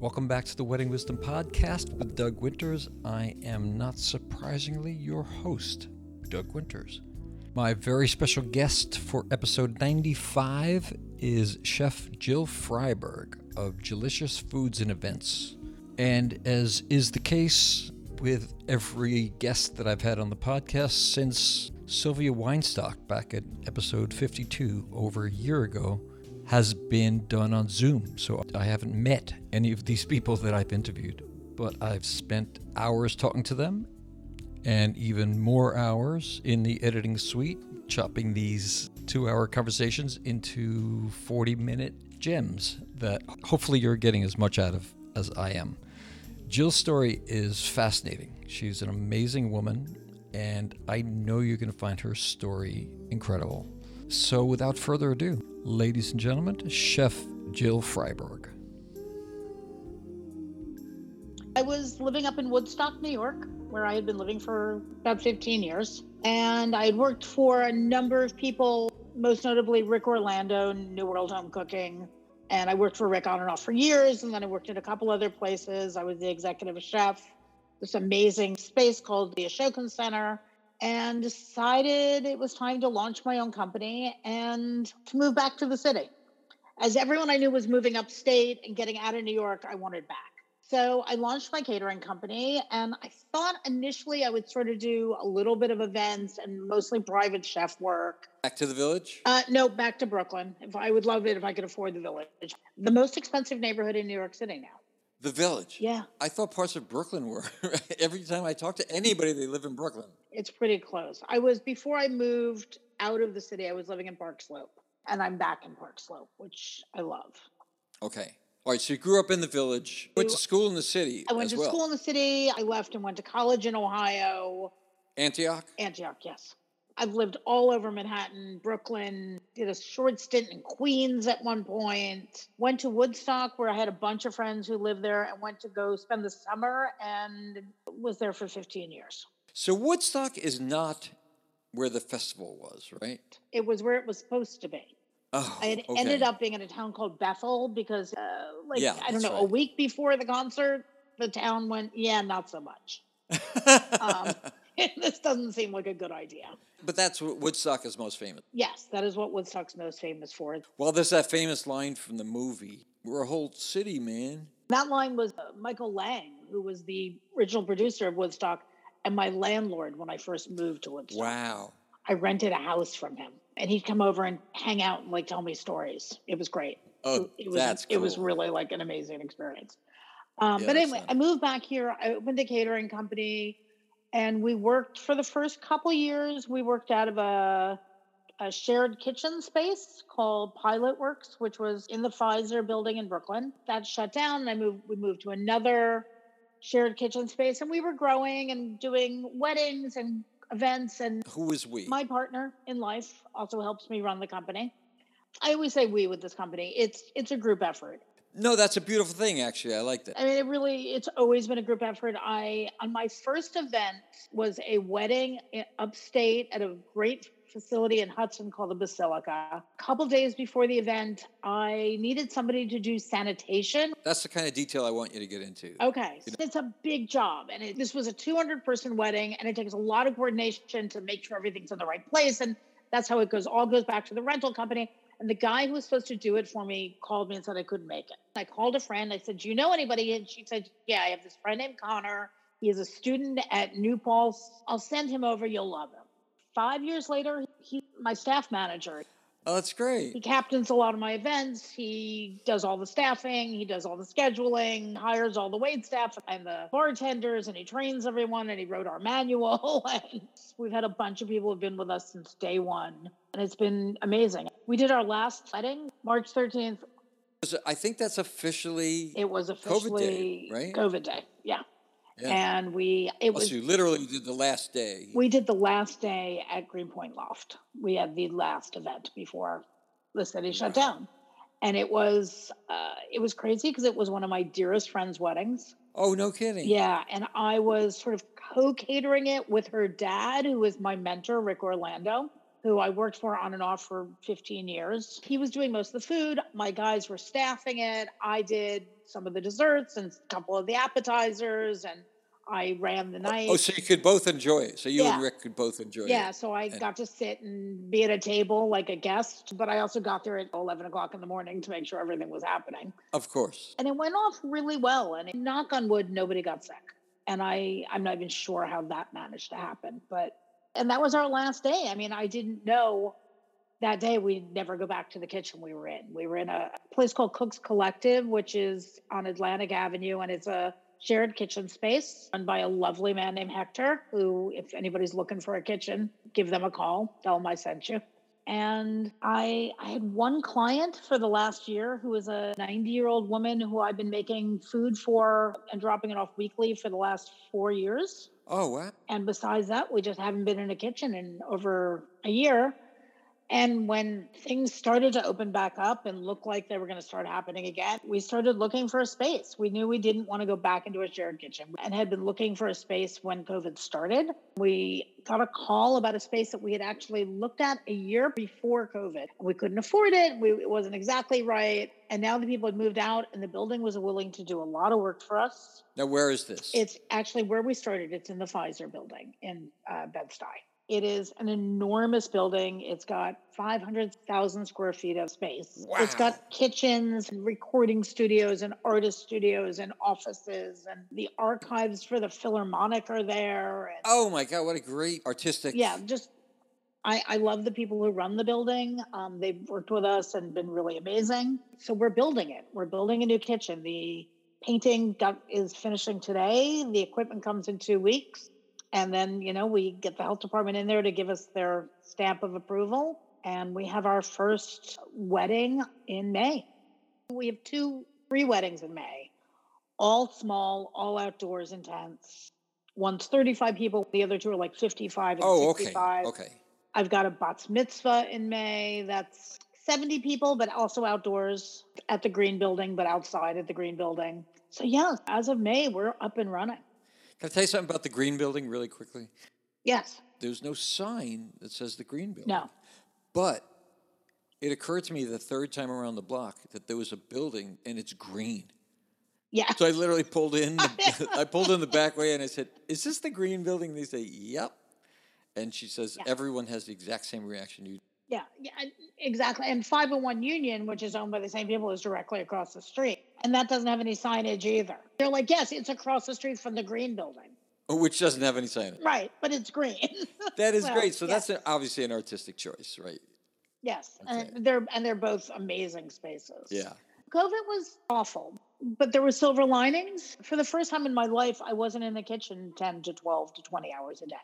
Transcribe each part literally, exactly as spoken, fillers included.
Welcome back to the Wedding Wisdom Podcast with Doug Winters. I am, not surprisingly, your host, Doug Winters. My very special guest for episode ninety-five is Chef Jill Freiberg of Jillicious Foods and Events. And as is the case with every guest that I've had on the podcast since Sylvia Weinstock back at episode fifty-two over a year ago, has been done on Zoom, so I haven't met any of these people that I've interviewed, but I've spent hours talking to them and even more hours in the editing suite, chopping these two-hour conversations into forty-minute gems that hopefully you're getting as much out of as I am. Jill's story is fascinating. She's an amazing woman, and I know you're going to find her story incredible. So without further ado, ladies and gentlemen, Chef Jill Freiberg. I was living up in Woodstock, New York, where I had been living for about fifteen years. And I had worked for a number of people, most notably Rick Orlando, New World Home Cooking. And I worked for Rick on and off for years. And then I worked at a couple other places. I was the executive chef, this amazing space called the Ashokan Center, and decided it was time to launch my own company and to move back to the city. As everyone I knew was moving upstate and getting out of New York, I wanted back. So I launched my catering company, and I thought initially I would sort of do a little bit of events and mostly private chef work. Back to the village? Uh, no, back to Brooklyn. If I would love it if I could afford the village. The most expensive neighborhood in New York City now. The village? Yeah. I thought parts of Brooklyn were. Every time I talk to anybody, they live in Brooklyn. It's pretty close. I was, before I moved out of the city, I was living in Park Slope, and I'm back in Park Slope, which I love. Okay. All right. So you grew up in the village, went to school in the city. I went to well. school in the city. I left and went to college in Ohio. Antioch? Antioch, yes. I've lived all over Manhattan, Brooklyn, did a short stint in Queens at one point, went to Woodstock where I had a bunch of friends who lived there and went to go spend the summer and was there for fifteen years. So Woodstock is not where the festival was, right? It was where it was supposed to be. Oh, I had okay. ended up being in a town called Bethel because, uh, like, yeah, I don't know, right. a week before the concert, the town went, yeah, not so much. um This doesn't seem like a good idea. But that's what Woodstock is most famous. Yes, that is what Woodstock's most famous for. Well, there's that famous line from the movie, we're a whole city, man. That line was uh, Michael Lang, who was the original producer of Woodstock, and my landlord when I first moved to Woodstock. Wow. I rented a house from him, and he'd come over and hang out and like tell me stories. It was great. Oh, it, it was, that's cool. It was really like an amazing experience. Um, yeah, but anyway, I moved back here. I opened a catering company. And we worked for the first couple years, we worked out of a, a shared kitchen space called Pilot Works, which was in the Pfizer building in Brooklyn. That shut down and I moved, we moved to another shared kitchen space and we were growing and doing weddings and events. And who is we? My partner in life also helps me run the company. I always say we with this company. It's it's a group effort. No, that's a beautiful thing, actually. I like that. I mean, it really, it's always been a group effort. I, on my first event was a wedding in upstate at a great facility in Hudson called the Basilica. A couple days before the event, I needed somebody to do sanitation. That's the kind of detail I want you to get into. Okay. You know? It's a big job. And it, this was a two hundred person wedding, and it takes a lot of coordination to make sure everything's in the right place. And that's how it goes. All goes back to the rental company. And the guy who was supposed to do it for me called me and said I couldn't make it. I called a friend. I said, do you know anybody? And she said, yeah, I have this friend named Connor. He is a student at New Paul. I'll send him over. You'll love him. Five years later, he's my staff manager. Oh, that's great. He captains a lot of my events. He does all the staffing. He does all the scheduling, hires all the wait staff and the bartenders, and he trains everyone, and he wrote our manual. And we've had a bunch of people who have been with us since day one, and it's been amazing. We did our last wedding, March thirteenth. I think that's officially It was officially COVID day, right? COVID day, yeah. yeah. And we, it well, was... So you literally did the last day. We did the last day at Greenpoint Loft. We had the last event before the city shut wow. down. And it was, uh, it was crazy because it was one of my dearest friend's weddings. Oh, no kidding. Yeah, and I was sort of co-catering it with her dad, who was my mentor, Rick Orlando. who I worked for on and off for fifteen years. He was doing most of the food. My guys were staffing it. I did some of the desserts and a couple of the appetizers, and I ran the night. Oh, so you could both enjoy it. So you yeah. and Rick could both enjoy yeah, it. Yeah, so I and got to sit and be at a table like a guest, but I also got there at eleven o'clock in the morning to make sure everything was happening. Of course. And it went off really well, and knock on wood, nobody got sick. And I, I'm not even sure how that managed to happen, but... And that was our last day. I mean, I didn't know that day we'd never go back to the kitchen we were in. We were in a place called Cook's Collective, which is on Atlantic Avenue, and it's a shared kitchen space run by a lovely man named Hector, who, if anybody's looking for a kitchen, give them a call. Tell them I sent you. And I, I had one client for the last year who was a ninety-year-old woman who I've been making food for and dropping it off weekly for the last four years. Oh, wow. And besides that, we just haven't been in a kitchen in over a year. And when things started to open back up and look like they were going to start happening again, we started looking for a space. We knew we didn't want to go back into a shared kitchen and had been looking for a space when COVID started. We got a call about a space that we had actually looked at a year before COVID. We couldn't afford it. We, it wasn't exactly right. And now the people had moved out and the building was willing to do a lot of work for us. Now, where is this? It's actually where we started. It's in the Pfizer building in uh, Bed-Stuy. It is an enormous building. It's got five hundred thousand square feet of space. Wow. It's got kitchens and recording studios and artist studios and offices, and the archives for the Philharmonic are there. And oh my God, what a great artistic. Yeah, just, I, I love the people who run the building. Um, they've worked with us and been really amazing. So we're building it. We're building a new kitchen. The painting got, is finishing today. The equipment comes in two weeks. And then, you know, we get the health department in there to give us their stamp of approval. And we have our first wedding in May. We have two, three weddings in May, all small, all outdoors in tents. One's thirty-five people. The other two are like fifty-five and oh, sixty-five. Okay. Okay. I've got a bat mitzvah in May. That's seventy people, but also outdoors at the Green building, but outside at the Green building. So, yeah, as of May, we're up and running. Can I tell you something about the Green building really quickly? Yes. There's no sign that says the Green building. No. But it occurred to me the third time around the block that there was a building and it's green. Yeah. So I literally pulled in. I pulled in the back way and I said, "Is this the Green building?" And they say, "Yep." And she says, yeah. Everyone has the exact same reaction you do. Yeah, yeah, exactly. And five oh one Union, which is owned by the same people, is directly across the street. And that doesn't have any signage either. They're like, yes, it's across the street from the Green building. Which doesn't have any signage. Right, but it's green. That is so great. So yes. That's obviously an artistic choice, right? Yes, okay. and they're and they're both amazing spaces. Yeah. COVID was awful, but there were silver linings. For the first time in my life, I wasn't in the kitchen ten to twelve to twenty hours a day.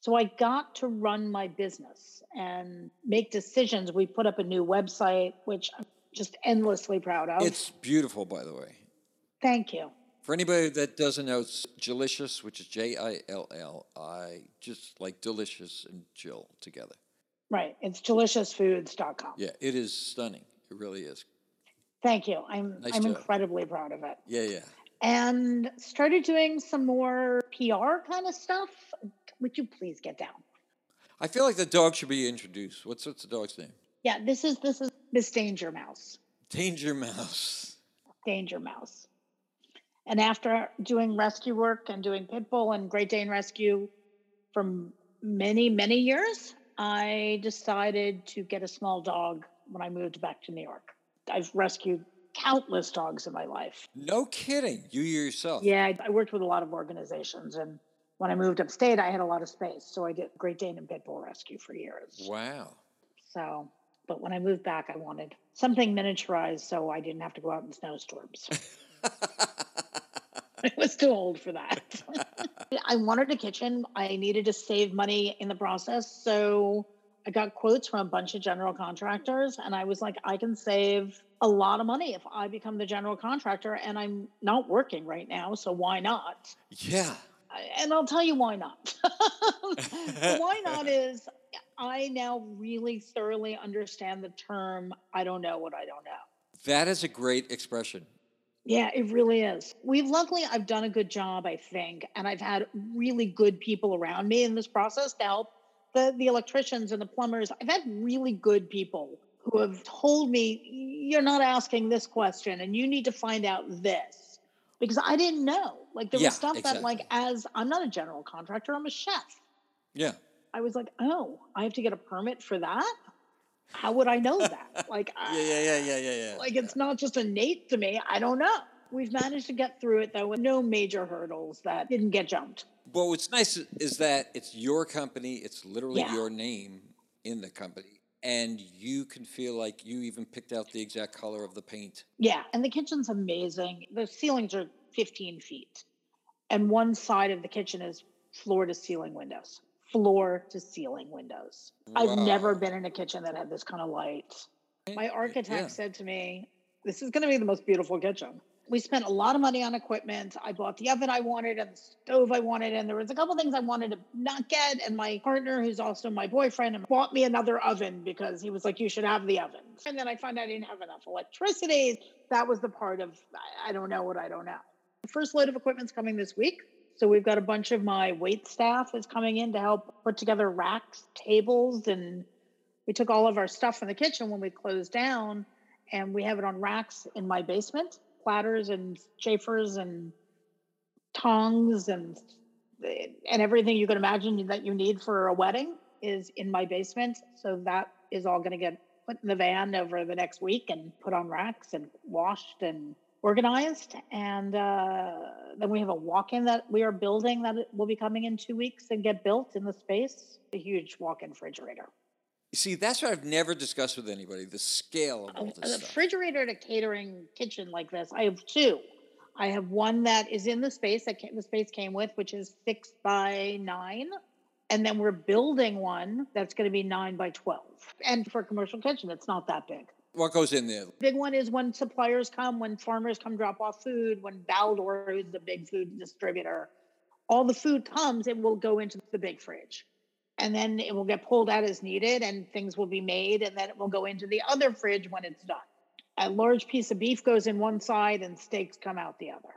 So I got to run my business and make decisions. We put up a new website, which I'm just endlessly proud of. It's beautiful, by the way. Thank you. For anybody that doesn't know, it's Jillicious, which is J I L L I, just like Delicious and Jill together. Right. It's delicious foods dot com. Yeah, it is stunning. It really is. Thank you. I'm nice I'm incredibly have. proud of it. Yeah, yeah. And started doing some more P R kind of stuff. Would you please get down? I feel like the dog should be introduced. What's what's the dog's name? Yeah, this is this is Miss Danger Mouse. Danger Mouse. Danger Mouse. And after doing rescue work and doing Pitbull and Great Dane rescue for many, many years, I decided to get a small dog when I moved back to New York. I've rescued countless dogs in my life. No kidding. You yourself. Yeah, I worked with a lot of organizations, and when I moved upstate, I had a lot of space. So I did Great Dane and Pitbull rescue for years. Wow. So, but when I moved back, I wanted something miniaturized so I didn't have to go out in snowstorms. I was too old for that. I wanted a kitchen. I needed to save money in the process. So I got quotes from a bunch of general contractors, and I was like, I can save a lot of money if I become the general contractor, and I'm not working right now. So why not? Yeah. And I'll tell you why not. Why not is I now really thoroughly understand the term, I don't know what I don't know. That is a great expression. Yeah, it really is. We've luckily, I've done a good job, I think. And I've had really good people around me in this process to help the, the electricians and the plumbers, I've had really good people who have told me, you're not asking this question and you need to find out this, because I didn't know. Like there yeah, was stuff exactly. that like, as I'm not a general contractor, I'm a chef. Yeah. I was like, oh, I have to get a permit for that? How would I know that? Like, yeah, yeah, yeah, yeah, yeah. Like, it's not just innate to me. I don't know. We've managed to get through it, though, with no major hurdles that didn't get jumped. Well, what's nice is that it's your company. It's literally yeah. your name in the company. And you can feel like you even picked out the exact color of the paint. Yeah. And the kitchen's amazing. The ceilings are fifteen feet. And one side of the kitchen is floor to ceiling windows. Floor to ceiling windows. Wow. I've never been in a kitchen that had this kind of light. My architect yeah. said to me, this is going to be the most beautiful kitchen. We spent a lot of money on equipment. I bought the oven I wanted and the stove I wanted. And there was a couple things I wanted to not get. And my partner, who's also my boyfriend, bought me another oven because he was like, you should have the oven. And then I found out I didn't have enough electricity. That was the part of, I don't know what I don't know. The first load of equipment's coming this week. So we've got a bunch of my wait staff is coming in to help put together racks, tables, and we took all of our stuff from the kitchen when we closed down, and we have it on racks in my basement, platters and chafers and tongs and and everything you can imagine that you need for a wedding is in my basement. So that is all going to get put in the van over the next week and put on racks and washed and organized. And uh, then we have a walk-in that we are building that will be coming in two weeks and get built in the space. A huge walk-in refrigerator. You see, that's what I've never discussed with anybody, the scale of all this stuff. A refrigerator to catering kitchen like this, I have two. I have one that is in the space that came, the space came with, which is six by nine. And then we're building one that's going to be nine by twelve. And for a commercial kitchen, it's not that big. What goes in there? Big one is when suppliers come, when farmers come drop off food, when Baldor, who's the big food distributor, all the food comes, it will go into the big fridge. And then it will get pulled out as needed and things will be made. And then it will go into the other fridge when it's done. A large piece of beef goes in one side and steaks come out the other.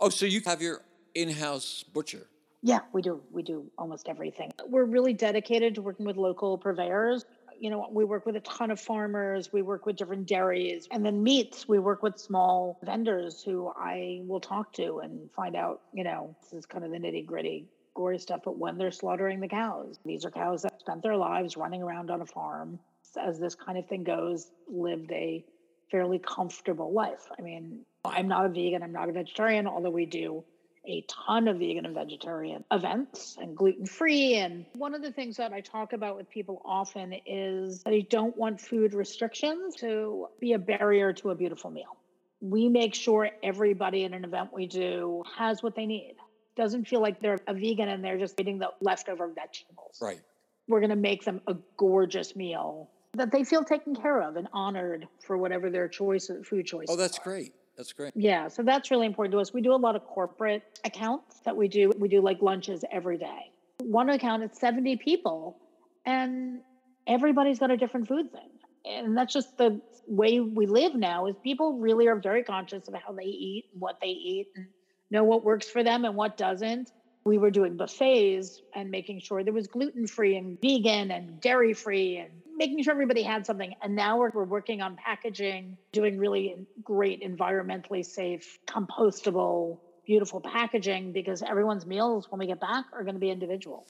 Oh, so you have your in-house butcher. Yeah, we do. We do almost everything. We're really dedicated to working with local purveyors. You know, we work with a ton of farmers, we work with different dairies, and then meats, we work with small vendors who I will talk to and find out, you know, this is kind of the nitty gritty, gory stuff, but when they're slaughtering the cows, these are cows that spent their lives running around on a farm, as this kind of thing goes, lived a fairly comfortable life. I mean, I'm not a vegan, I'm not a vegetarian, although we do a ton of vegan and vegetarian events and gluten-free. And one of the things that I talk about with people often is that I don't want food restrictions to be a barrier to a beautiful meal. We make sure everybody in an event we do has what they need. Doesn't feel like they're a vegan and they're just eating the leftover vegetables. Right. We're going to make them a gorgeous meal that they feel taken care of and honored for whatever their choice, food choices are. Oh, that's great. That's great. Yeah. So that's really important to us. We do a lot of corporate accounts that we do. We do like lunches every day. One account, it's seventy people and everybody's got a different food thing. And that's just the way we live now is people really are very conscious of how they eat, and what they eat, and know what works for them and what doesn't. We were doing buffets and making sure there was gluten-free and vegan and dairy-free and making sure everybody had something. And now we're, we're working on packaging, doing really great, environmentally safe, compostable, beautiful packaging, because everyone's meals when we get back are going to be individual.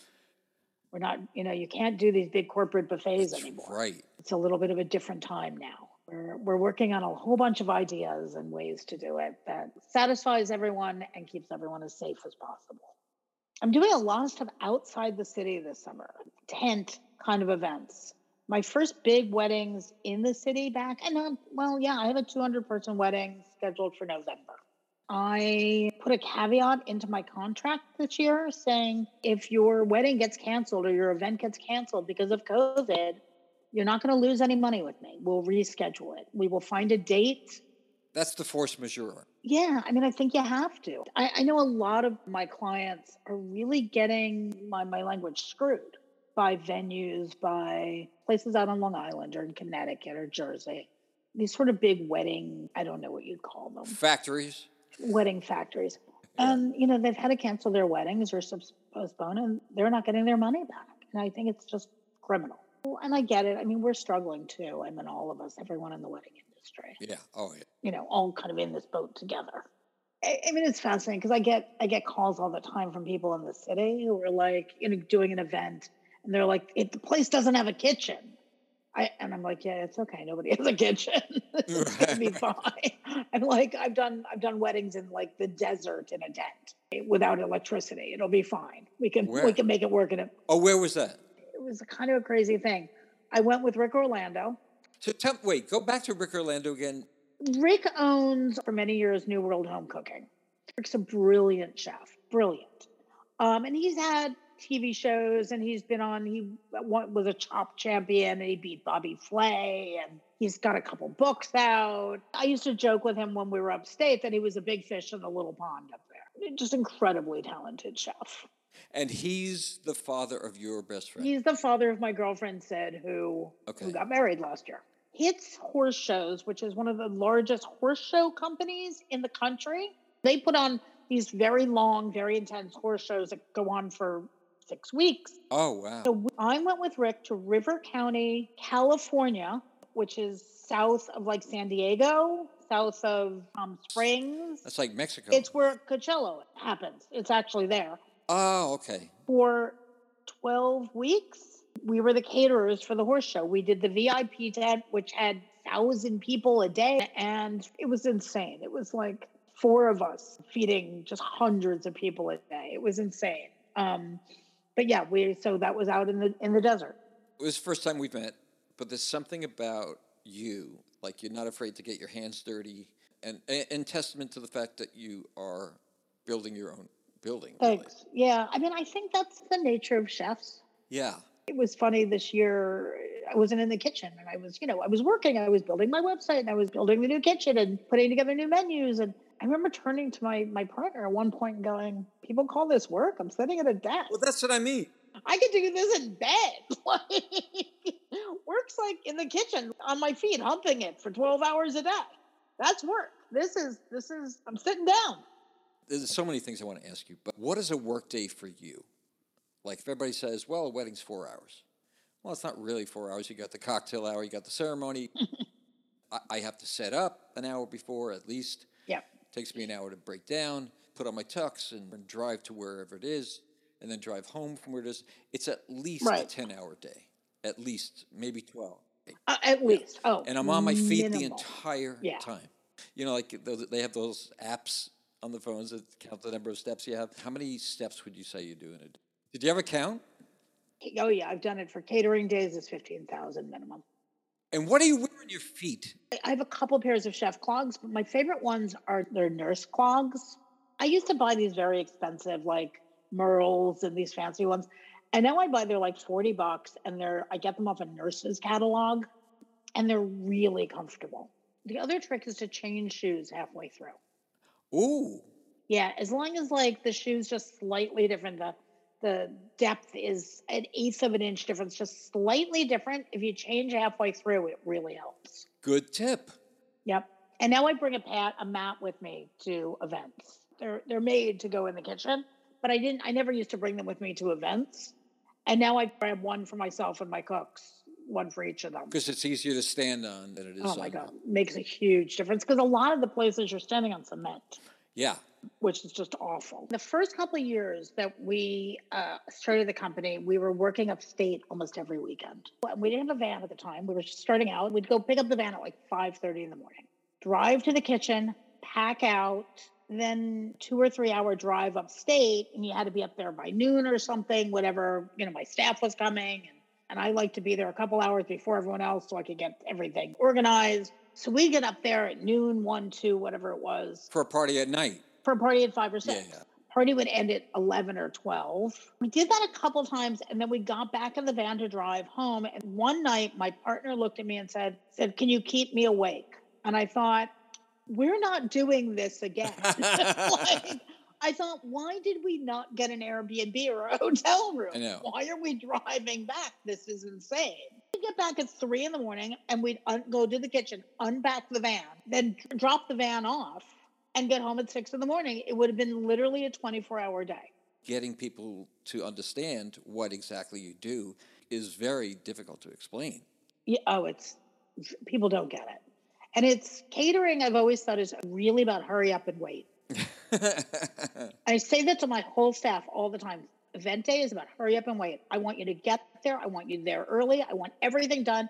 We're not, you know, you can't do these big corporate buffets That's anymore. Right. It's a little bit of a different time now. We're, we're working on a whole bunch of ideas and ways to do it that satisfies everyone and keeps everyone as safe as possible. I'm doing a lot of stuff outside the city this summer, tent kind of events. My first big weddings in the city back, and not, well, yeah, I have a two hundred person wedding scheduled for November. I put a caveat into my contract this year saying, if your wedding gets canceled or your event gets canceled because of COVID, you're not going to lose any money with me. We'll reschedule it. We will find a date. That's the force majeure. Yeah. I mean, I think you have to. I, I know a lot of my clients are really getting my, my language screwed by venues, by places out on Long Island or in Connecticut or Jersey. These sort of big wedding, I don't know what you'd call them. Factories. Wedding factories. Yeah. And, you know, they've had to cancel their weddings or postpone, and they're not getting their money back. And I think it's just criminal. And I get it. I mean, we're struggling too. I mean, all of us, everyone in the wedding industry. Yeah. Oh, yeah. You know, all kind of in this boat together. I, I mean, it's fascinating because I get I get calls all the time from people in the city who are like, you know, doing an event, and they're like, "If the place doesn't have a kitchen," I and I'm like, "Yeah, it's okay. Nobody has a kitchen. It's right, gonna be right. fine." And like, I've done I've done weddings in like the desert in a tent without electricity. It'll be fine. We can where? we can make it work. In it. Oh, where was that? It was kind of a crazy thing. I went with Rick Orlando. So tell, wait, go back to Rick Orlando again. Rick owns, for many years, New World Home Cooking. Rick's a brilliant chef, brilliant. Um, and he's had T V shows, and he's been on, he was a Chop champion, and he beat Bobby Flay, and he's got a couple books out. I used to joke with him when we were upstate that he was a big fish in a little pond up there. Just incredibly talented chef. And he's the father of your best friend. He's the father of my girlfriend, Sid, who, okay. who got married last year. It's Horse Shows, which is one of the largest horse show companies in the country. They put on these very long, very intense horse shows that go on for six weeks. Oh, wow. So I went with Rick to River County, California, which is south of like San Diego, south of um, Springs. That's like Mexico. It's where Coachella happens. It's actually there. Oh, okay. For twelve weeks, we were the caterers for the horse show. We did the V I P tent, which had one thousand people a day, and it was insane. It was like four of us feeding just hundreds of people a day. It was insane. Um, but yeah, we so that was out in the in the desert. It was the first time we've met, but there's something about you, like you're not afraid to get your hands dirty, and and testament to the fact that you are building your own building. Thanks. Really. Yeah, I mean, I think that's the nature of chefs. Yeah. It was funny this year, I wasn't in the kitchen and I was, you know, I was working, I was building my website and I was building the new kitchen and putting together new menus. And I remember turning to my my partner at one point and going, people call this work? I'm sitting at a desk. Well, that's what I mean. I could do this in bed. Like, work's like in the kitchen on my feet, humping it for twelve hours a day. That's work. This is, this is, I'm sitting down. There's so many things I want to ask you, but what is a work day for you? Like if everybody says, well, a wedding's four hours. Well, it's not really four hours. You got the cocktail hour. You got the ceremony. I, I have to set up an hour before at least. Yeah. Takes me an hour to break down, put on my tux and, and drive to wherever it is and then drive home from where it is. It's at least right. a ten-hour day, at least, maybe twelve. Uh, at yeah. least. Oh, and I'm on my feet minimal. the entire yeah. time. You know, like those, they have those apps on the phones that count the number of steps you have. How many steps would you say you do in a day? Did you ever count? Oh, yeah. I've done it for catering days. It's fifteen thousand minimum. And what are you wearing your feet? I have a couple pairs of chef clogs, but my favorite ones are their nurse clogs. I used to buy these very expensive, like Merle's and these fancy ones. And now I buy, they're like forty bucks, and they're I get them off a nurse's catalog, and they're really comfortable. The other trick is to change shoes halfway through. Ooh. Yeah, as long as like the shoe's just slightly different, the The depth is an eighth of an inch difference, just slightly different. If you change halfway through, it really helps. Good tip. Yep. And now I bring a pad, a mat with me to events. They're they're made to go in the kitchen, but I didn't. I never used to bring them with me to events. And now I grab one for myself and my cooks, one for each of them. Because it's easier to stand on than it is. Oh my on God, it makes a huge difference because a lot of the places you're standing on cement. Yeah. Which is just awful. The first couple of years that we uh, started the company, we were working upstate almost every weekend. We didn't have a van at the time. We were just starting out. We'd go pick up the van at like five thirty in the morning, drive to the kitchen, pack out, then two or three hour drive upstate. And you had to be up there by noon or something, whatever, you know, my staff was coming. And, and I liked to be there a couple hours before everyone else so I could get everything organized. So we get up there at noon, one, two, whatever it was. For a party at night. For a party at five or six. Yeah, yeah. Party would end at eleven or twelve. We did that a couple times, and then we got back in the van to drive home. And one night, my partner looked at me and said, said can you keep me awake? And I thought, we're not doing this again. Like, I thought, why did we not get an Airbnb or a hotel room? I know. Why are we driving back? This is insane. We'd get back at three in the morning, and we'd un- go to the kitchen, unpack the van, then drop the van off, and get home at six in the morning. It would have been literally a twenty-four hour day. getting people to understand what exactly you do is very difficult to explain. Yeah, oh, it's, people don't get it. And it's catering, I've always thought, is really about hurry up and wait. I say that to my whole staff all the time. Event day is about hurry up and wait. I want you to get there. I want you there early. I want everything done.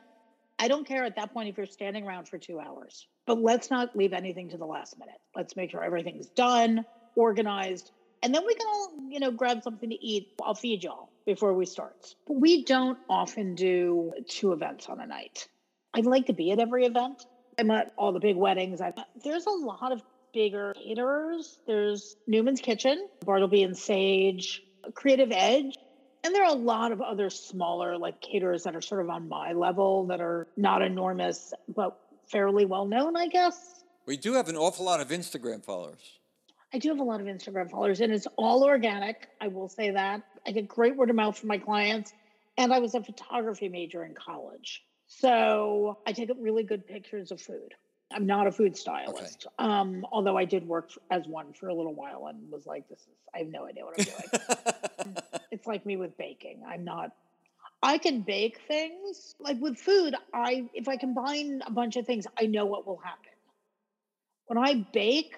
I don't care at that point if you're standing around for two hours, but let's not leave anything to the last minute. Let's make sure everything's done, organized, and then we can all, you know, grab something to eat. I'll feed y'all before we start. But we don't often do two events on a night. I'd like to be at every event. I'm at all the big weddings. I've, there's a lot of bigger caterers. There's Newman's Kitchen, Bartleby and Sage, Creative Edge. And there are a lot of other smaller like caterers that are sort of on my level that are not enormous, but fairly well known, I guess. We do have an awful lot of Instagram followers. I do have a lot of Instagram followers, and it's all organic. I will say that. I get great word of mouth from my clients, and I was a photography major in college. So I take really good pictures of food. I'm not a food stylist, okay. um, although I did work as one for a little while and was like, this is, I have no idea what I'm doing. It's like me with baking. I'm not, I can bake things. Like with food, I if I combine a bunch of things, I know what will happen. When I bake,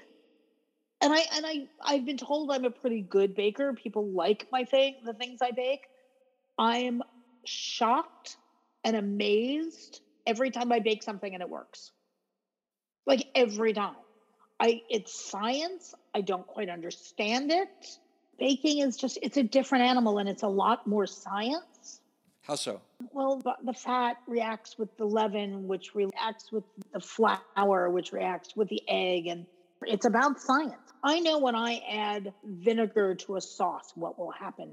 and, I, and I, I've been told I'm a pretty good baker. People like my thing, the things I bake. I'm shocked and amazed every time I bake something and it works. Like every time. I it's science. I don't quite understand it. Baking is just, it's a different animal and it's a lot more science. How so? Well, the fat reacts with the leaven, which reacts with the flour, which reacts with the egg. And it's about science. I know when I add vinegar to a sauce, what will happen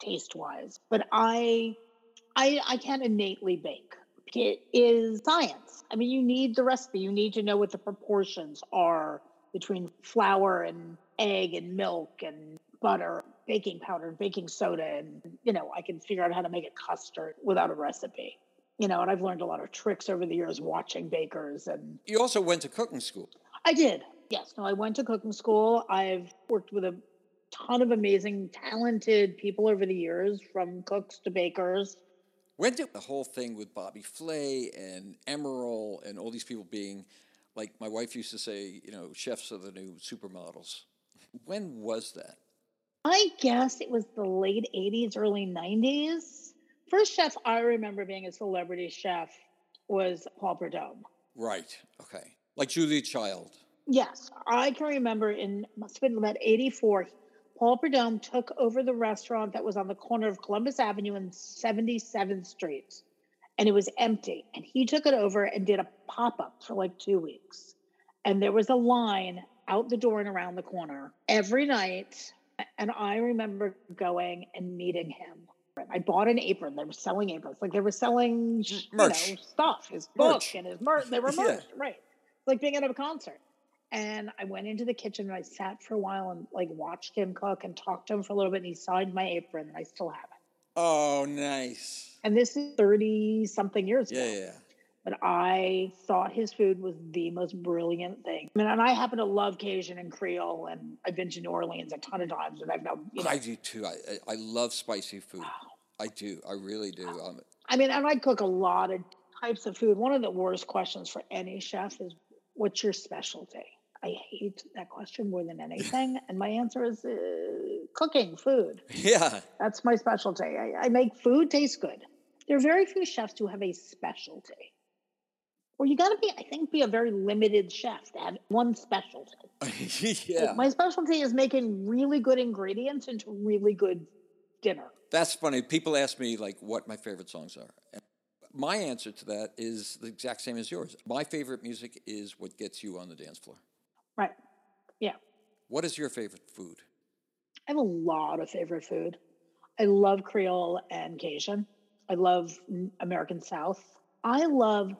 taste-wise. But I, I, I can't innately bake. It is science. I mean, you need the recipe. You need to know what the proportions are between flour and egg and milk and butter, baking powder, and baking soda. And, you know, I can figure out how to make a custard without a recipe. You know, and I've learned a lot of tricks over the years watching bakers. And you also went to cooking school. I did. Yes. No, I went to cooking school. I've worked with a ton of amazing, talented people over the years, from cooks to bakers. When did the whole thing with Bobby Flay and Emeril and all these people being, like my wife used to say, you know, chefs are the new supermodels. When was that? I guess it was the late eighties, early nineties. First chef I remember being a celebrity chef was Paul Prudhomme. Right. Okay. Like Julia Child. Yes. I can remember in, must have been about eighty-four, Paul Prudhomme took over the restaurant that was on the corner of Columbus Avenue and seventy-seventh Street, and it was empty. And he took it over and did a pop-up for like two weeks. And there was a line out the door and around the corner every night. And I remember going and meeting him. I bought an apron. They were selling aprons. Like they were selling merch. You know, stuff, his book merch. And his merch. They were merch, yeah. Right. It's like being at a concert. And I went into the kitchen and I sat for a while and like watched him cook and talked to him for a little bit. And he signed my apron and I still have it. Oh, nice. And this is thirty something years yeah, ago. Yeah, yeah. But I thought his food was the most brilliant thing. I mean, and I happen to love Cajun and Creole, and I've been to New Orleans a ton of times. And I've now, you know, I do too. I, I love spicy food. Oh. I do. I really do. Oh. Um, I mean, and I cook a lot of types of food. One of the worst questions for any chef is, what's your specialty? I hate that question more than anything. And my answer is uh, cooking, food. Yeah. That's my specialty. I, I make food taste good. There are very few chefs who have a specialty. Or you got to be, I think, be a very limited chef to have one specialty. Yeah. Like my specialty is making really good ingredients into really good dinner. That's funny. People ask me, like, what my favorite songs are. And my answer to that is the exact same as yours. My favorite music is what gets you on the dance floor. Right. Yeah. What is your favorite food? I have a lot of favorite food. I love Creole and Cajun. I love American South. I love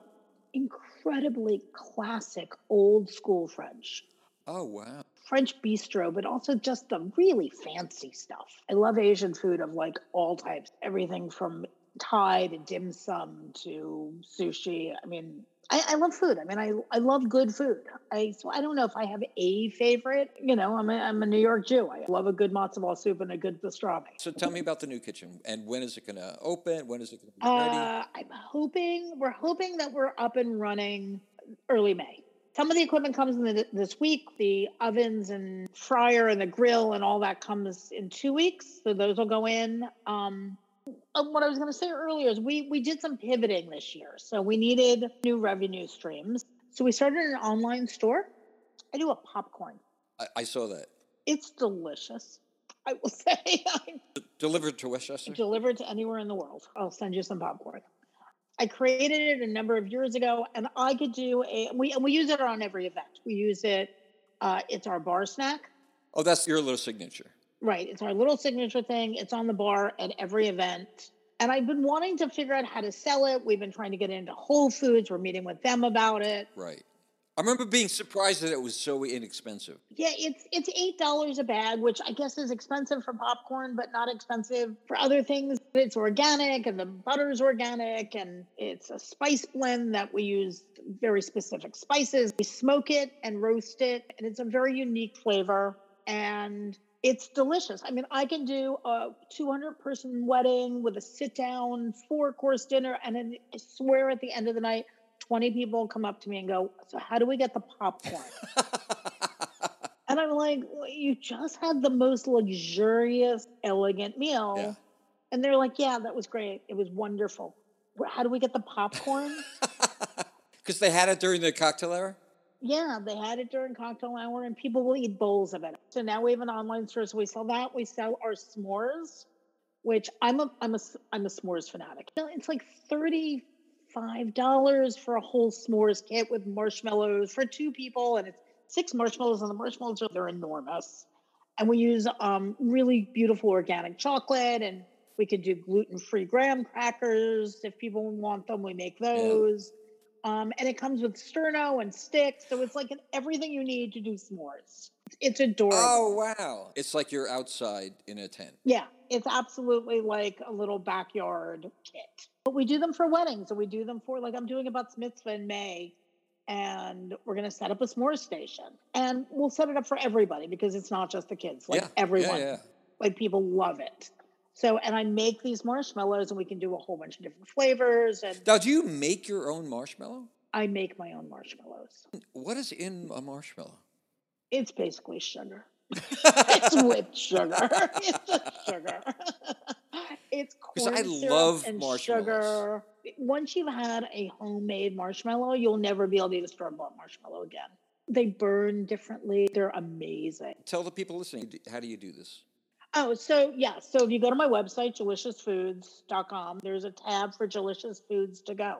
incredibly classic old school French. Oh, wow. French bistro, but also just the really fancy stuff. I love Asian food of like all types, everything from Thai to dim sum to sushi. I mean, I, I love food. I mean, I, I love good food. I so I don't know if I have a favorite. You know, I'm a, I'm a New York Jew. I love a good matzo ball soup and a good pastrami. So tell me about the new kitchen, and when is it going to open? When is it going to be ready? Uh, I'm hoping, we're hoping that we're up and running early May. Some of the equipment comes in the, this week. The ovens and fryer and the grill and all that comes in two weeks. So those will go in. Um, what I was going to say earlier is we we did some pivoting this year. So we needed new revenue streams. So we started an online store. I do a popcorn. I, I saw that. It's delicious, I will say. Delivered to Westchester? Delivered to anywhere in the world. I'll send you some popcorn. I created it a number of years ago, and I could do a, we we use it on every event. We use it, uh, it's our bar snack. Oh, that's your little signature. Right, it's our little signature thing. It's on the bar at every event. And I've been wanting to figure out how to sell it. We've been trying to get into Whole Foods. We're meeting with them about it. Right. I remember being surprised that it was so inexpensive. Yeah, it's it's eight dollars a bag, which I guess is expensive for popcorn, but not expensive for other things. It's organic, and the butter's organic, and it's a spice blend that we use very specific spices. We smoke it and roast it, and it's a very unique flavor, and it's delicious. I mean, I can do a two hundred person wedding with a sit-down, four-course dinner, and then I swear at the end of the night, twenty people come up to me and go, so how do we get the popcorn? And I'm like, well, you just had the most luxurious, elegant meal. Yeah. And they're like, yeah, that was great. It was wonderful. How do we get the popcorn? Because they had it during the cocktail hour? Yeah, they had it during cocktail hour, and people will eat bowls of it. So now we have an online store, so we sell that. We sell our s'mores, which I'm a, I'm a, I'm a s'mores fanatic. It's like thirty Five dollars for a whole s'mores kit with marshmallows for two people, and it's six marshmallows, and the marshmallows are they're enormous. And we use um, really beautiful organic chocolate, and we could do gluten-free graham crackers if people want them. We make those, yeah. um, and it comes with sterno and sticks, so it's like an, everything you need to do s'mores. It's adorable. Oh wow! It's like you're outside in a tent. Yeah, it's absolutely like a little backyard kit. But we do them for weddings, and we do them for, like, I'm doing a bat mitzvah in May, and we're going to set up a s'mores station. And we'll set it up for everybody because it's not just the kids. Like, yeah, everyone. Yeah, yeah. Like, people love it. So, and I make these marshmallows, and we can do a whole bunch of different flavors. And now, do you make your own marshmallow? I make my own marshmallows. What is in a marshmallow? It's basically sugar. It's whipped sugar. It's just sugar. It's corn I syrup love and sugar. Once you've had a homemade marshmallow, you'll never be able to eat a store-bought marshmallow again. They burn differently. They're amazing. Tell the people listening, how do you do this? Oh, so yeah. So if you go to my website, jillicious foods dot com, there's a tab for Jillicious Foods to go.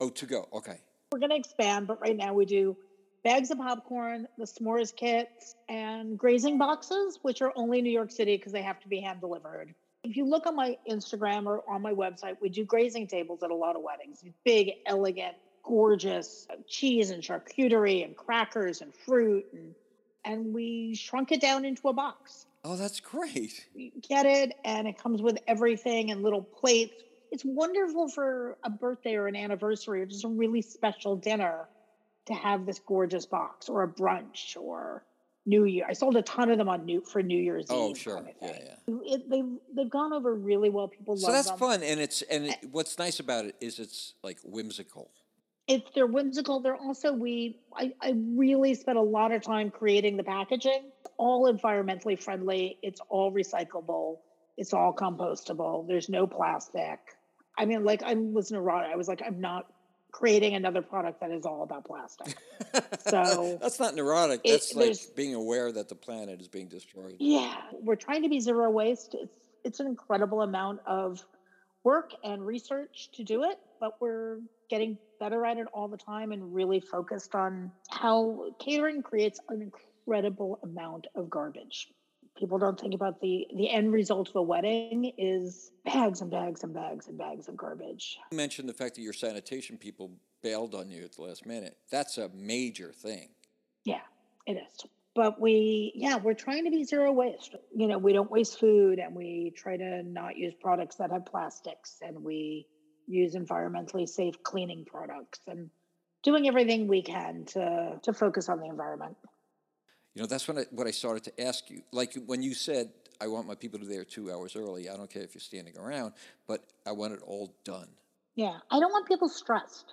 Oh, to go. Okay. We're going to expand, but right now we do bags of popcorn, the s'mores kits, and grazing boxes, which are only New York City because they have to be hand-delivered. If you look on my Instagram or on my website, we do grazing tables at a lot of weddings. Big, elegant, gorgeous cheese and charcuterie and crackers and fruit. And, and we shrunk it down into a box. Oh, that's great. You get it, and it comes with everything and little plates. It's wonderful for a birthday or an anniversary or just a really special dinner to have this gorgeous box, or a brunch, or New Year. I sold a ton of them on new for New Year's oh, Eve. Oh, sure, kind of yeah, yeah. It, they've they've gone over really well. People so love them. So that's fun, and it's and it, what's nice about it is it's like whimsical. It's they're whimsical. They're also we. I, I really spent a lot of time creating the packaging. It's all environmentally friendly. It's all recyclable. It's all compostable. There's no plastic. I mean, like I was neurotic. I was like, I'm not creating another product that is all about plastic. So that's not neurotic. It, that's like being aware that the planet is being destroyed. Yeah. We're trying to be zero waste. It's it's an incredible amount of work and research to do it, but we're getting better at it all the time and really focused on how catering creates an incredible amount of garbage. People don't think about the, the end result of a wedding is bags and bags and bags and bags of garbage. You mentioned the fact that your sanitation people bailed on you at the last minute. That's a major thing. Yeah, it is. But we, yeah, we're trying to be zero waste. You know, we don't waste food, and we try to not use products that have plastics, and we use environmentally safe cleaning products, and doing everything we can to, to focus on the environment. You know, that's when I, what I started to ask you. Like when you said, I want my people to be there two hours early. I don't care if you're standing around, but I want it all done. Yeah, I don't want people stressed.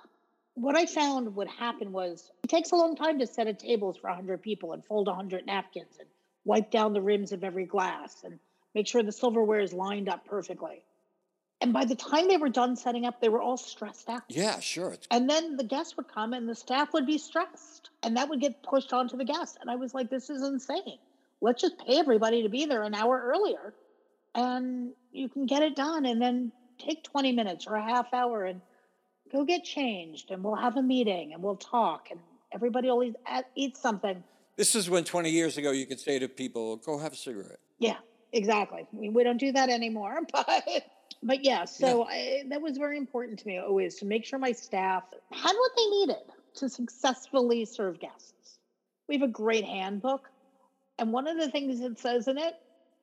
What I found would happen was it takes a long time to set a table for one hundred people and fold one hundred napkins and wipe down the rims of every glass and make sure the silverware is lined up perfectly. And by the time they were done setting up, they were all stressed out. Yeah, sure. And then the guests would come and the staff would be stressed, and that would get pushed onto the guests. And I was like, this is insane. Let's just pay everybody to be there an hour earlier and you can get it done, and then take twenty minutes or a half hour and go get changed, and we'll have a meeting, and we'll talk, and everybody will eat, eat something. This is when twenty years ago you could say to people, go have a cigarette. Yeah, exactly. We, we don't do that anymore, but but yeah, so yeah. I, that was very important to me always, to make sure my staff had what they needed to successfully serve guests. We have a great handbook, and one of the things it says in it,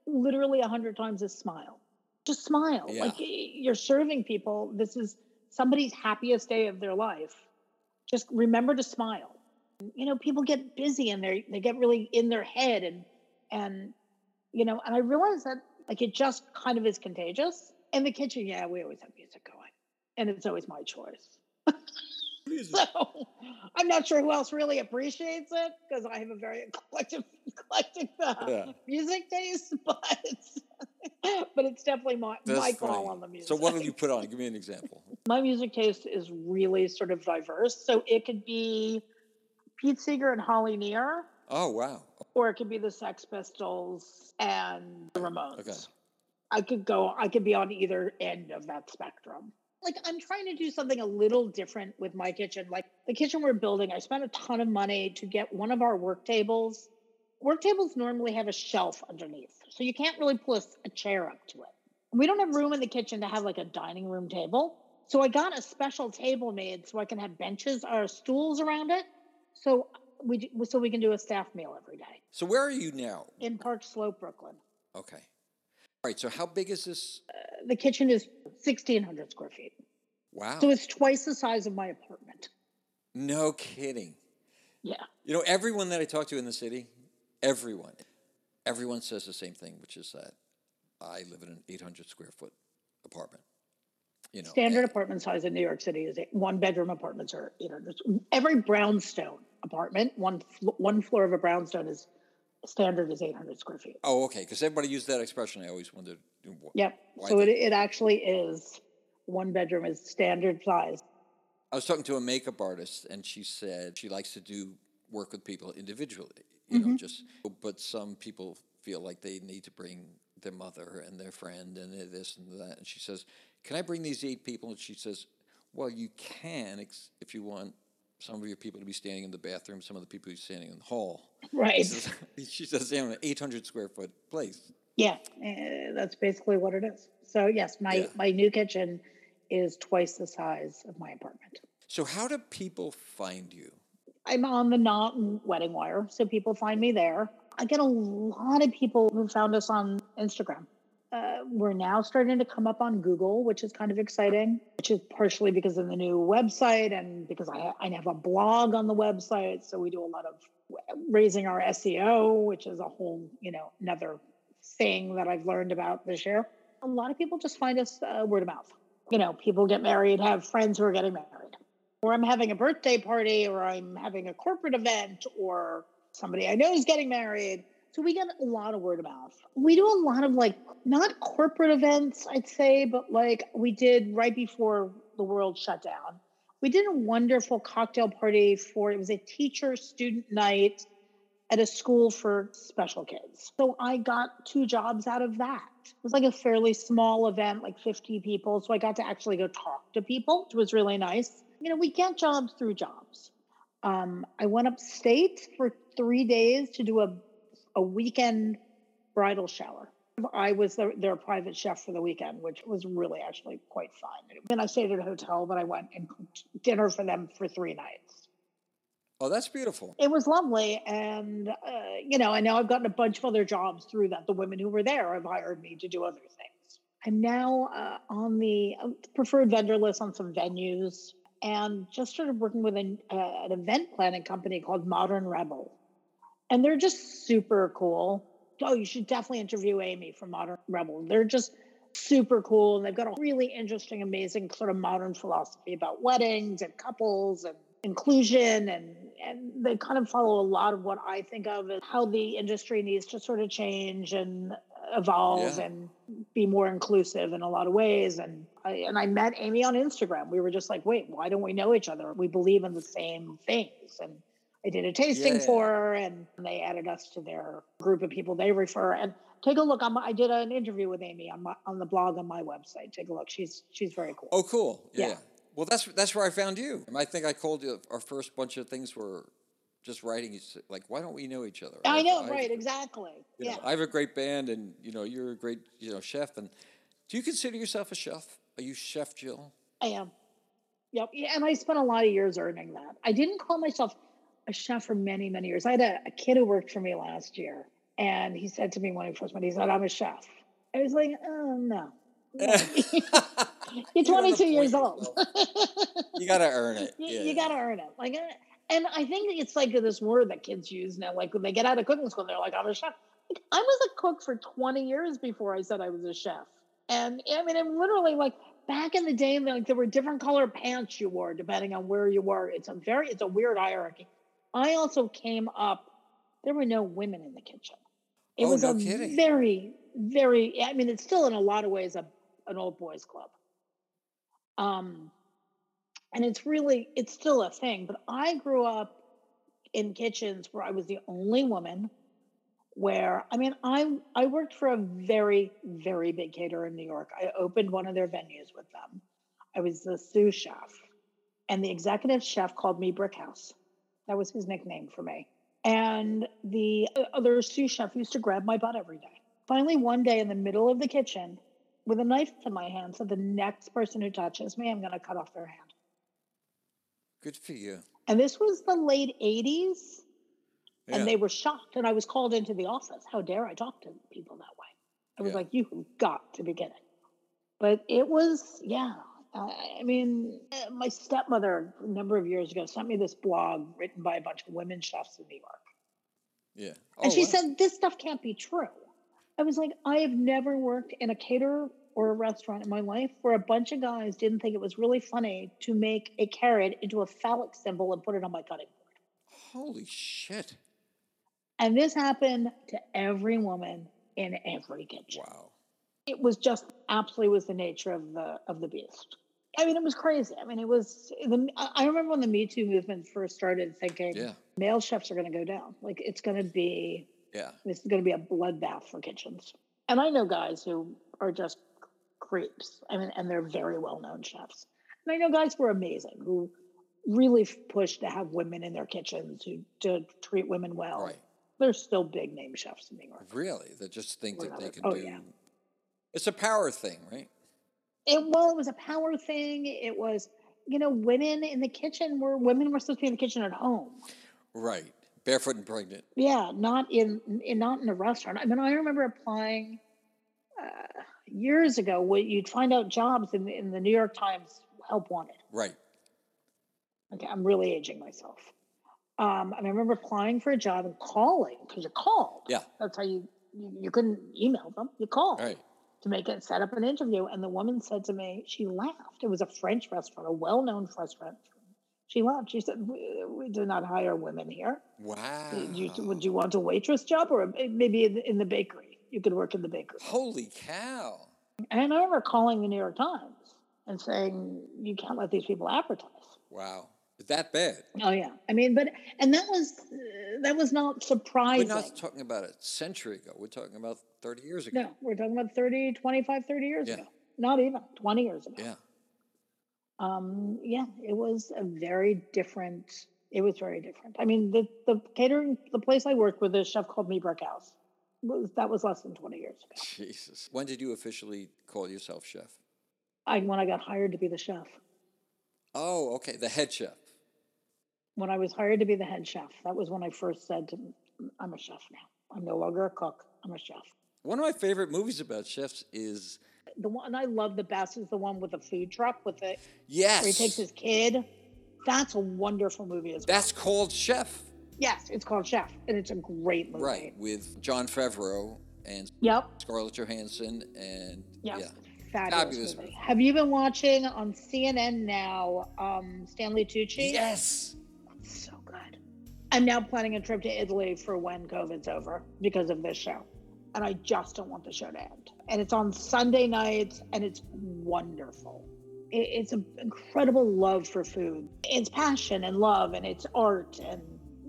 literally one hundred times, is smile. Just smile. Yeah. Like, you're serving people. This is somebody's happiest day of their life. Just remember to smile. You know, people get busy and they they get really in their head, and and you know, and I realized that like it just kind of is contagious. In the kitchen, yeah, we always have music going, and it's always my choice. So I'm not sure who else really appreciates it, because I have a very eclectic, eclectic uh, yeah. music taste, but but it's definitely my, my call on the music. So what do you put on? Give me an example. My music taste is really sort of diverse. So it could be Pete Seeger and Holly Near. Oh, wow. Or it could be the Sex Pistols and the Ramones. Okay. I could go, I could be on either end of that spectrum. Like, I'm trying to do something a little different with my kitchen. Like, the kitchen we're building, I spent a ton of money to get one of our work tables. Work tables normally have a shelf underneath, so you can't really pull a, a chair up to it. We don't have room in the kitchen to have, like, a dining room table. So I got a special table made so I can have benches or stools around it, so we so we can do a staff meal every day. So where are you now? In Park Slope, Brooklyn. Okay. All right, so how big is this? Uh, the kitchen is sixteen hundred square feet. Wow. So it's twice the size of my apartment. No kidding. Yeah. You know, everyone that I talk to in the city, everyone, everyone says the same thing, which is that I live in an eight hundred square foot apartment. You know, standard apartment size in New York City is eight, one bedroom apartments are eight hundred. Every brownstone apartment, one one floor of a brownstone is standard is eight hundred square feet. Oh, okay. Because everybody used that expression. I always wondered. Yep. So it, it actually is. One bedroom is standard size. I was talking to a makeup artist, and she said she likes to do work with people individually. You mm-hmm. know, just. But some people feel like they need to bring their mother and their friend and this and that. And she says, "Can I bring these eight people?" And she says, "Well, you can ex- if you want." Some of your people to be standing in the bathroom, some of the people who are standing in the hall. Right. She says, "I'm in an eight hundred square foot place." Yeah, uh, that's basically what it is. So yes, my, yeah. my new kitchen is twice the size of my apartment. So how do people find you? I'm on the Knot and Wedding Wire, so people find me there. I get a lot of people who found us on Instagram. Uh, we're now starting to come up on Google, which is kind of exciting, which is partially because of the new website and because I, I have a blog on the website. So we do a lot of raising our S E O, which is a whole, you know, another thing that I've learned about this year. A lot of people just find us uh, word of mouth. You know, people get married, have friends who are getting married, or I'm having a birthday party, or I'm having a corporate event, or somebody I know is getting married. So we get a lot of word of mouth. We do a lot of like, not corporate events, I'd say, but like we did right before the world shut down. We did a wonderful cocktail party for, it was a teacher student night at a school for special kids. So I got two jobs out of that. It was like a fairly small event, like fifty people. So I got to actually go talk to people, which was really nice. You know, we get jobs through jobs. Um, I went upstate for three days to do a a weekend bridal shower. I was the, their private chef for the weekend, which was really actually quite fun. And I stayed at a hotel, but I went and cooked dinner for them for three nights. Oh, that's beautiful. It was lovely. And, uh, you know, I know I've gotten a bunch of other jobs through that. The women who were there have hired me to do other things. I'm now uh, on the preferred vendor list on some venues and just started working with an, uh, an event planning company called Modern Rebel. And they're just super cool. Oh, you should definitely interview Amy from Modern Rebel. They're just super cool. And they've got a really interesting, amazing sort of modern philosophy about weddings and couples and inclusion, and, and they kind of follow a lot of what I think of as how the industry needs to sort of change and evolve yeah. and be more inclusive in a lot of ways. And I, and I met Amy on Instagram. We were just like, wait, why don't we know each other? We believe in the same things. And I did a tasting yeah, yeah. for her, and they added us to their group of people they refer. And take a look. I'm, I did an interview with Amy on my, on the blog on my website. Take a look. She's she's very cool. Oh, cool. Yeah. yeah. Well, that's that's where I found you. I think I called you. Our first bunch of things were just writing. Like, why don't we know each other? I, I know, I, right? I, exactly. Yeah. Know, I have a great band, and you know, you're a great, you know, chef. And do you consider yourself a chef? Are you Chef Jill? I am. Yep. Yeah, and I spent a lot of years earning that. I didn't call myself a chef for many, many years. I had a, a kid who worked for me last year, and he said to me when he first met, he said, "I'm a chef." I was like, "Oh no." You're twenty-two years old. You got to earn it. Yeah. You got to earn it. Like, and I think it's like this word that kids use now. Like when they get out of cooking school, they're like, "I'm a chef." Like, I was a cook for twenty years before I said I was a chef. And I mean, I'm literally like back in the day, like there were different color pants you wore depending on where you were. It's a very, it's a weird hierarchy. I also came up. There were no women in the kitchen. It oh, was no a kidding. very, very. I mean, it's still in a lot of ways a an old boys club. Um, and it's really, it's still a thing, but I grew up in kitchens where I was the only woman, where, I mean, I, I worked for a very, very big caterer in New York. I opened one of their venues with them. I was the sous chef, and the executive chef called me Brickhouse. That was his nickname for me. And the other sous chef used to grab my butt every day. Finally, one day in the middle of the kitchen, with a knife to my hand, so the next person who touches me, I'm going to cut off their hand. Good for you. And this was the late eighties, yeah. and they were shocked, and I was called into the office. How dare I talk to people that way? I was yeah. like, you've got to be kidding. But it was, yeah, I mean, my stepmother a number of years ago sent me this blog written by a bunch of women chefs in New York. Yeah. Oh, and she wow. said, this stuff can't be true. I was like, I have never worked in a caterer or a restaurant in my life where a bunch of guys didn't think it was really funny to make a carrot into a phallic symbol and put it on my cutting board. Holy shit. And this happened to every woman in every kitchen. Wow. It was just absolutely was the nature of the of the beast. I mean, it was crazy. I mean, it was, the, I remember when the Me Too movement first started thinking yeah. male chefs are going to go down. Like it's going to be... Yeah, this is going to be a bloodbath for kitchens. And I know guys who are just creeps. I mean, and they're very well-known chefs. And I know guys who are amazing, who really push to have women in their kitchens, who to treat women well. Right. They're still big-name chefs in New York. Really? They just think that they can oh, do... Yeah. It's a power thing, right? It Well, it was a power thing. It was, you know, women in the kitchen were... Women were supposed to be in the kitchen at home. Right. Barefoot and pregnant. Yeah, not in, in not in a restaurant. I mean, I remember applying uh, years ago where you'd find out jobs in, in the New York Times Help Wanted. Right. Okay, I'm really aging myself. Um, and I remember applying for a job and calling, because you called. Yeah. That's how you, you, you couldn't email them. You called right. to make it, set up an interview. And the woman said to me, she laughed. It was a French restaurant, a well-known French restaurant. She laughed. She said, we, we do not hire women here. Wow. You, would you want a waitress job or maybe in, in the bakery? You could work in the bakery. Holy cow. And I remember calling the New York Times and saying, you can't let these people advertise. Wow. Is that bad? Oh, yeah. I mean, but, and that was, uh, that was not surprising. We're not talking about a century ago. We're talking about thirty years ago. No, we're talking about thirty, twenty-five, thirty years yeah. ago. Not even twenty years ago. Yeah. Um, yeah, it was a very different, it was very different. I mean, the, the catering, the place I worked with, the chef called me Brickhouse. Was, that was less than twenty years ago. Jesus. When did you officially call yourself chef? I, when I got hired to be the chef. Oh, okay. The head chef. when I was hired to be the head chef, that was when I first said to me, I'm a chef now. I'm no longer a cook. I'm a chef. One of my favorite movies about chefs is... The one I love the best is the one with the food truck with the... Yes. Where he takes his kid. That's a wonderful movie as well. That's called Chef. Yes, it's called Chef, and it's a great movie. Right, with John Favreau and yep. Scarlett Johansson and... Yes. Yeah. Fabulous movie. Have you been watching on C N N now, um, Stanley Tucci? Yes. That's so good. I'm now planning a trip to Italy for when COVID's over because of this show. And I just don't want the show to end. And it's on Sunday nights, and it's wonderful. It's an incredible love for food. It's passion and love, and it's art. And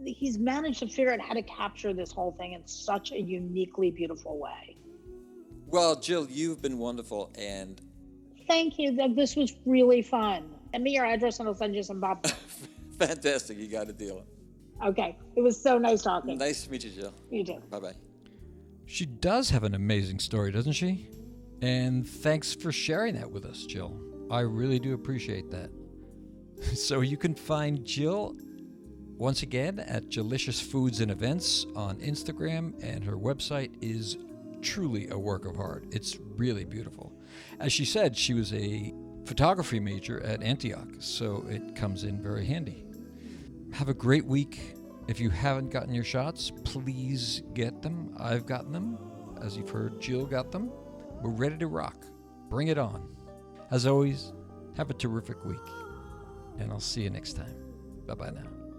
he's managed to figure out how to capture this whole thing in such a uniquely beautiful way. Well, Jill, you've been wonderful, and... Thank you, Doug. This was really fun. Send me your address, and I'll send you some bob. Fantastic. You got a deal. Okay. It was so nice talking. Nice to meet you, Jill. You too. Bye-bye. She does have an amazing story, doesn't she? And thanks for sharing that with us, Jill. I really do appreciate that. So you can find Jill once again at Jillicious Foods and Events on Instagram, and her website is truly a work of art. It's really beautiful. As she said, she was a photography major at Antioch, so it comes in very handy. Have a great week. If you haven't gotten your shots, please get them. I've gotten them. As you've heard, Jill got them. We're ready to rock. Bring it on. As always, have a terrific week, and I'll see you next time. Bye-bye now.